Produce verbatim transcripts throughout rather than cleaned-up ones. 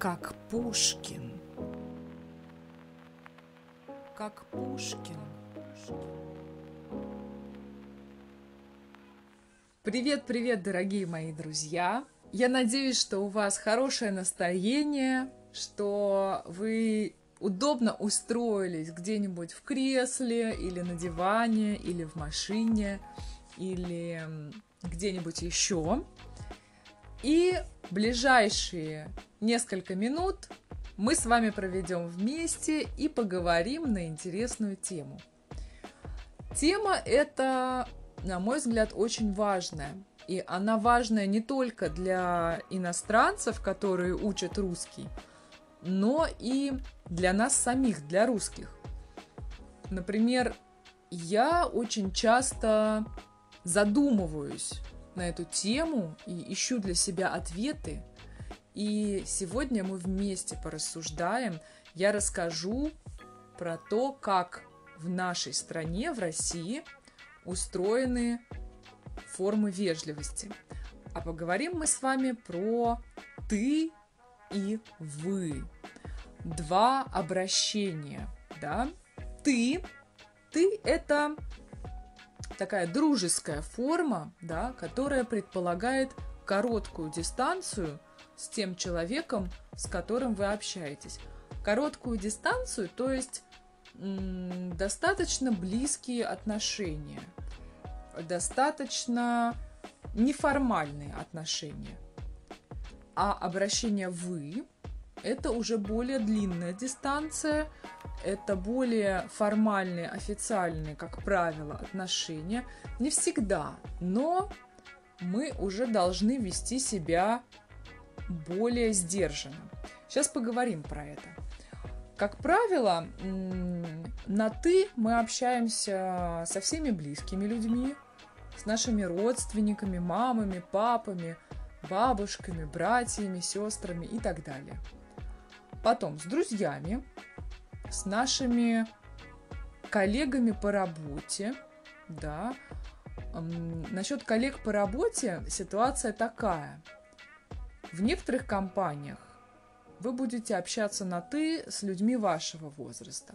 как Пушкин, как Пушкин. Привет-привет, дорогие мои друзья! Я надеюсь, что у вас хорошее настроение, что вы удобно устроились где-нибудь в кресле, или на диване, или в машине, или где-нибудь еще. И ближайшие несколько минут мы с вами проведем вместе и поговорим на интересную тему. Тема эта, на мой взгляд, очень важная. И она важная не только для иностранцев, которые учат русский, но и для нас самих, для русских. Например, я очень часто задумываюсь на эту тему и ищу для себя ответы. И сегодня мы вместе порассуждаем. Я расскажу про то, как в нашей стране, в России, устроены формы вежливости. А поговорим мы с вами про «ты» и «вы». Два обращения, да? «Ты». «Ты» — это такая дружеская форма, да, которая предполагает короткую дистанцию с тем человеком, с которым вы общаетесь. Короткую дистанцию, то есть м- достаточно близкие отношения, достаточно неформальные отношения. А обращение «вы» — это уже более длинная дистанция, это более формальные, официальные, как правило, отношения. Не всегда, но мы уже должны вести себя более сдержанно. Сейчас поговорим про это. Как правило, на «ты» мы общаемся со всеми близкими людьми, с нашими родственниками, мамами, папами, бабушками, братьями, сестрами и так далее. Потом с друзьями, с нашими коллегами по работе, да. Насчет коллег по работе ситуация такая. В некоторых компаниях вы будете общаться на «ты» с людьми вашего возраста.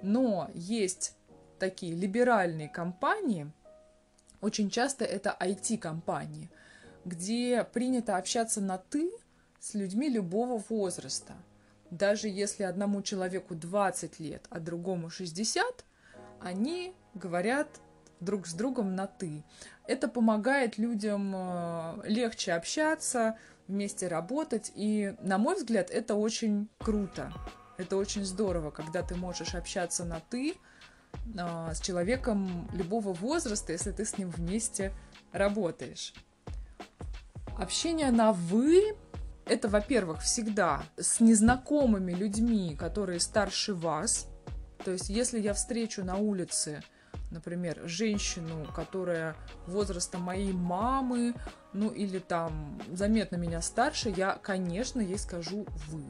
Но есть такие либеральные компании, очень часто это ай ти-компании, где принято общаться на «ты» с людьми любого возраста. Даже если одному человеку двадцать лет, а другому шестьдесят, они говорят друг с другом на «ты». Это помогает людям легче общаться, вместе работать. И, на мой взгляд, это очень круто. Это очень здорово, когда ты можешь общаться на «ты» с человеком любого возраста, если ты с ним вместе работаешь. Общение на «вы» — это, во-первых, всегда с незнакомыми людьми, которые старше вас. То есть, если я встречу на улице, например, женщину, которая возраста моей мамы, ну или там заметно меня старше, я, конечно, ей скажу «вы».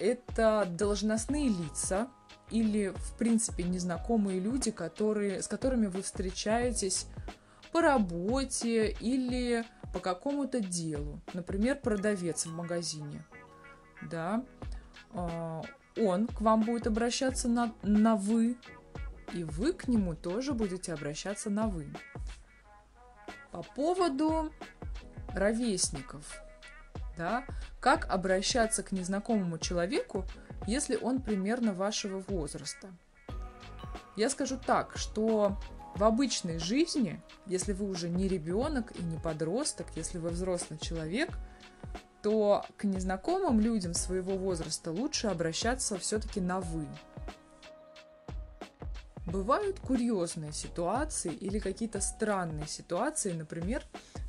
Это должностные лица или, в принципе, незнакомые люди, которые, с которыми вы встречаетесь по работе или по какому-то делу. Например, продавец в магазине, да, он к вам будет обращаться на, на «вы», и вы к нему тоже будете обращаться на «вы». По поводу ровесников, да, как обращаться к незнакомому человеку, если он примерно вашего возраста? Я скажу так, что в обычной жизни, если вы уже не ребенок и не подросток, если вы взрослый человек, то к незнакомым людям своего возраста лучше обращаться все-таки на «вы». Бывают курьезные ситуации или какие-то странные ситуации. Например,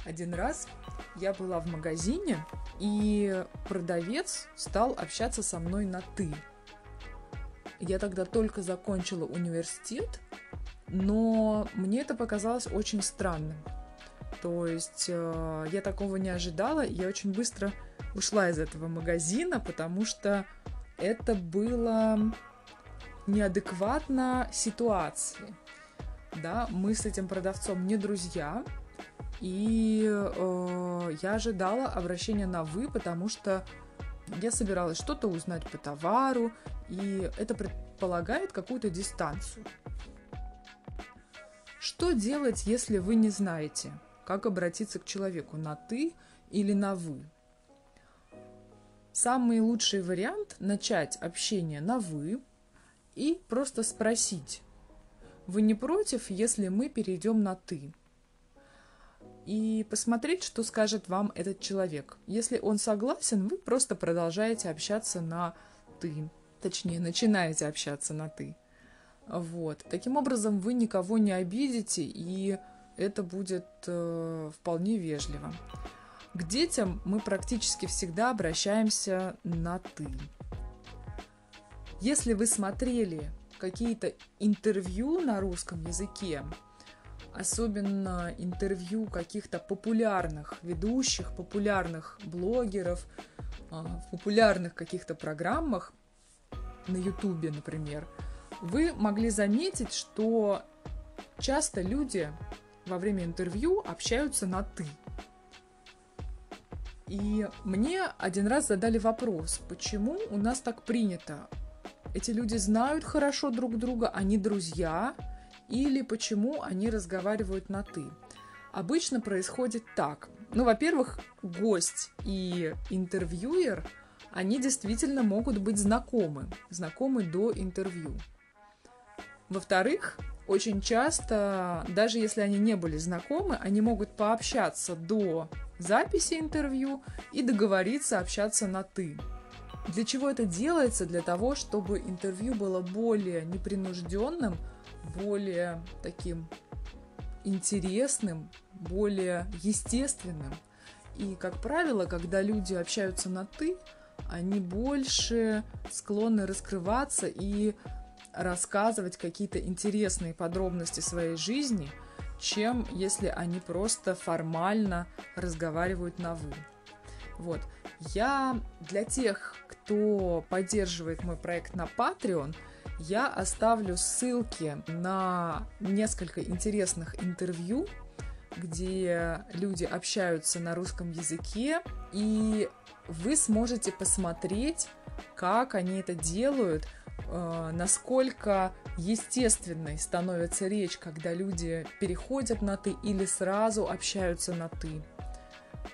один раз я была в магазине, и продавец стал общаться со мной на «ты». Я тогда только закончила университет, но мне это показалось очень странным. То есть я такого не ожидала, и я очень быстро ушла из этого магазина, потому что это было неадекватно ситуации, да, мы с этим продавцом не друзья, и э, я ожидала обращения на «вы», потому что я собиралась что-то узнать по товару, и это предполагает какую-то дистанцию. Что делать, если вы не знаете, как обратиться к человеку на «ты» или на «вы»? Самый лучший вариант – начать общение на «вы» и просто спросить: «Вы не против, если мы перейдем на «ты»?» И посмотреть, что скажет вам этот человек. Если он согласен, вы просто продолжаете общаться на «ты». Точнее, начинаете общаться на «ты». Вот. Таким образом, вы никого не обидите, и это будет э, вполне вежливо. К детям мы практически всегда обращаемся на «ты». Если вы смотрели какие-то интервью на русском языке, особенно интервью каких-то популярных ведущих, популярных блогеров, в популярных каких-то программах, на YouTube, например, вы могли заметить, что часто люди во время интервью общаются на «ты». И мне один раз задали вопрос, почему у нас так принято? Эти люди знают хорошо друг друга, они друзья, или почему они разговаривают на «ты»? Обычно происходит так. Ну, во-первых, гость и интервьюер, они действительно могут быть знакомы, знакомы до интервью. Во-вторых, очень часто, даже если они не были знакомы, они могут пообщаться до записи интервью и договориться общаться на «ты». Для чего это делается? Для того, чтобы интервью было более непринужденным, более таким интересным, более естественным. И, как правило, когда люди общаются на «ты», они больше склонны раскрываться и рассказывать какие-то интересные подробности своей жизни, чем если они просто формально разговаривают на «вы». Вот. Я для тех, кто поддерживает мой проект на Patreon, я оставлю ссылки на несколько интересных интервью, где люди общаются на русском языке, и вы сможете посмотреть, как они это делают, насколько естественной становится речь, когда люди переходят на «ты» или сразу общаются на «ты».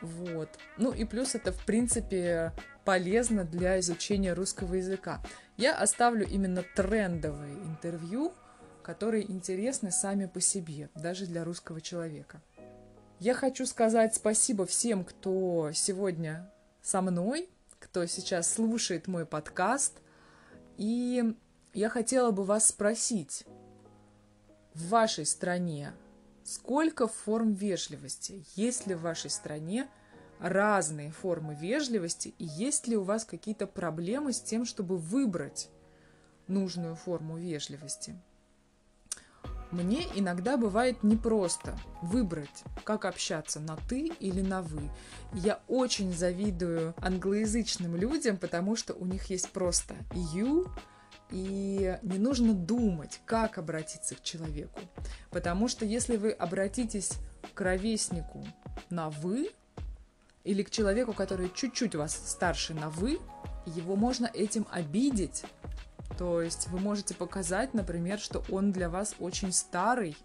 Вот. Ну и плюс это, в принципе, полезно для изучения русского языка. Я оставлю именно трендовые интервью, которые интересны сами по себе, даже для русского человека. Я хочу сказать спасибо всем, кто сегодня со мной, кто сейчас слушает мой подкаст. И я хотела бы вас спросить, в вашей стране сколько форм вежливости? Есть ли в вашей стране разные формы вежливости? И есть ли у вас какие-то проблемы с тем, чтобы выбрать нужную форму вежливости? Мне иногда бывает непросто выбрать, как общаться на «ты» или на «вы». Я очень завидую англоязычным людям, потому что у них есть просто «you», и не нужно думать, как обратиться к человеку. Потому что если вы обратитесь к ровеснику на «вы» или к человеку, который чуть-чуть вас старше, на «вы», его можно этим обидеть. То есть вы можете показать, например, что он для вас очень старый.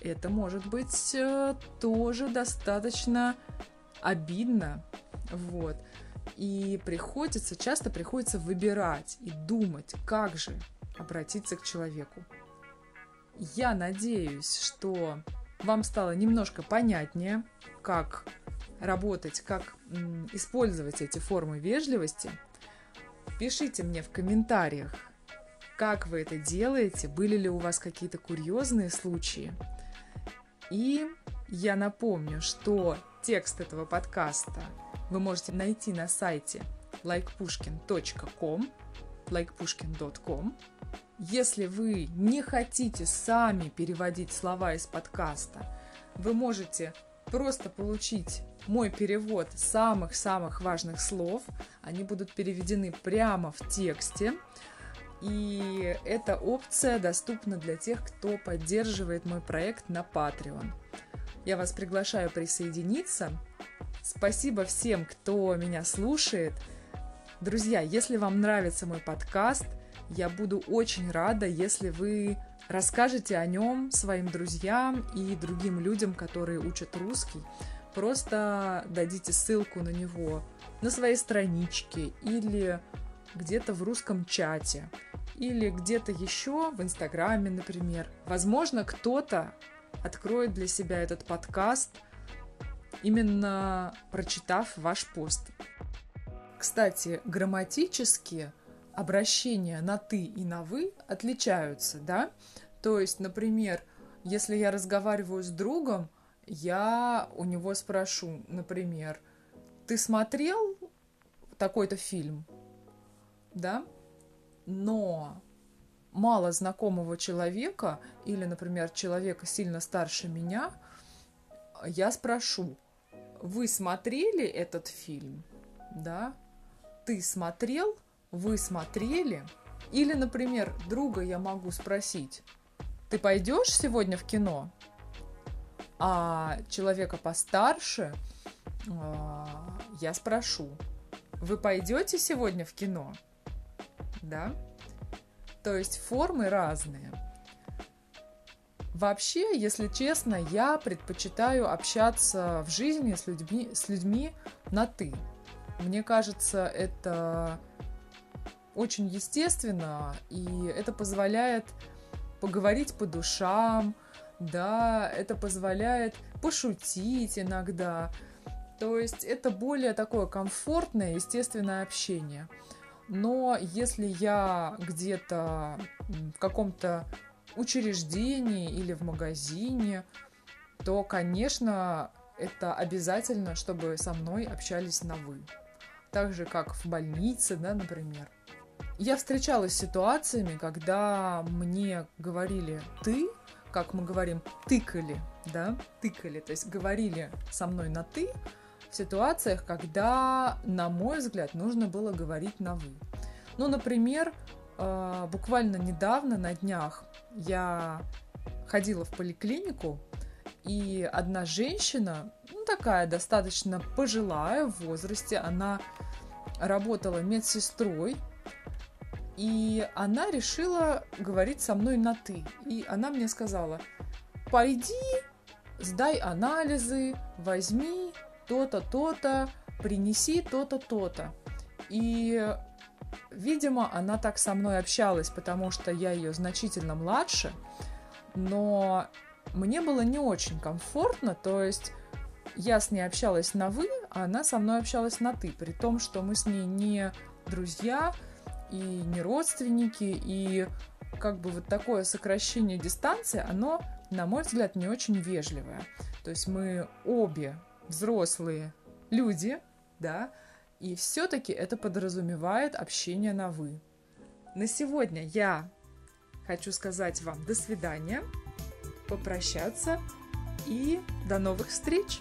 Это может быть тоже достаточно обидно. Вот. И приходится, часто приходится выбирать и думать, как же обратиться к человеку. Я надеюсь, что вам стало немножко понятнее, как работать, как использовать эти формы вежливости. Пишите мне в комментариях, как вы это делаете, были ли у вас какие-то курьезные случаи. И я напомню, что текст этого подкаста вы можете найти на сайте лайк пушкин точка ком, лайк пушкин точка ком. Если вы не хотите сами переводить слова из подкаста, вы можете просто получить мой перевод самых-самых важных слов. Они будут переведены прямо в тексте. И эта опция доступна для тех, кто поддерживает мой проект на Patreon. Я вас приглашаю присоединиться. Спасибо всем, кто меня слушает. Друзья, если вам нравится мой подкаст, я буду очень рада, если вы расскажете о нем своим друзьям и другим людям, которые учат русский. Просто дадите ссылку на него на своей страничке или где-то в русском чате, или где-то еще в Инстаграме, например. Возможно, кто-то откроет для себя этот подкаст, именно прочитав ваш пост. Кстати, грамматически обращения на «ты» и на «вы» отличаются, да? То есть, например, если я разговариваю с другом, я у него спрошу, например, «Ты смотрел такой-то фильм?» Да? Но мало знакомого человека или, например, человека сильно старше меня, я спрошу, вы смотрели этот фильм? Да? Ты смотрел? Вы смотрели? Или, например, друга я могу спросить, ты пойдешь сегодня в кино? А человека постарше я спрошу, вы пойдете сегодня в кино? Да? То есть формы разные. Вообще, если честно, я предпочитаю общаться в жизни с людьми, с людьми на «ты». Мне кажется, это очень естественно, и это позволяет поговорить по душам, да, это позволяет пошутить иногда. То есть это более такое комфортное, естественное общение. Но если я где-то в каком-то учреждении или в магазине, то, конечно, это обязательно, чтобы со мной общались на «вы». Так же, как в больнице, да, например. Я встречалась с ситуациями, когда мне говорили «ты», как мы говорим «тыкали», да, «тыкали», то есть говорили со мной на «ты», в ситуациях, когда, на мой взгляд, нужно было говорить на «вы». Ну, например, буквально недавно, на днях, я ходила в поликлинику, и одна женщина, ну, такая достаточно пожилая в возрасте, она работала медсестрой, и она решила говорить со мной на «ты». И она мне сказала, пойди, сдай анализы, возьми то-то, то-то, принеси то-то, то-то. И, видимо, она так со мной общалась, потому что я ее значительно младше, но мне было не очень комфортно, то есть я с ней общалась на «вы», а она со мной общалась на «ты», при том, что мы с ней не друзья и не родственники, и как бы вот такое сокращение дистанции, оно, на мой взгляд, не очень вежливое. То есть мы обе взрослые люди, да, и все-таки это подразумевает общение на «вы». На сегодня я хочу сказать вам до свидания, попрощаться и до новых встреч!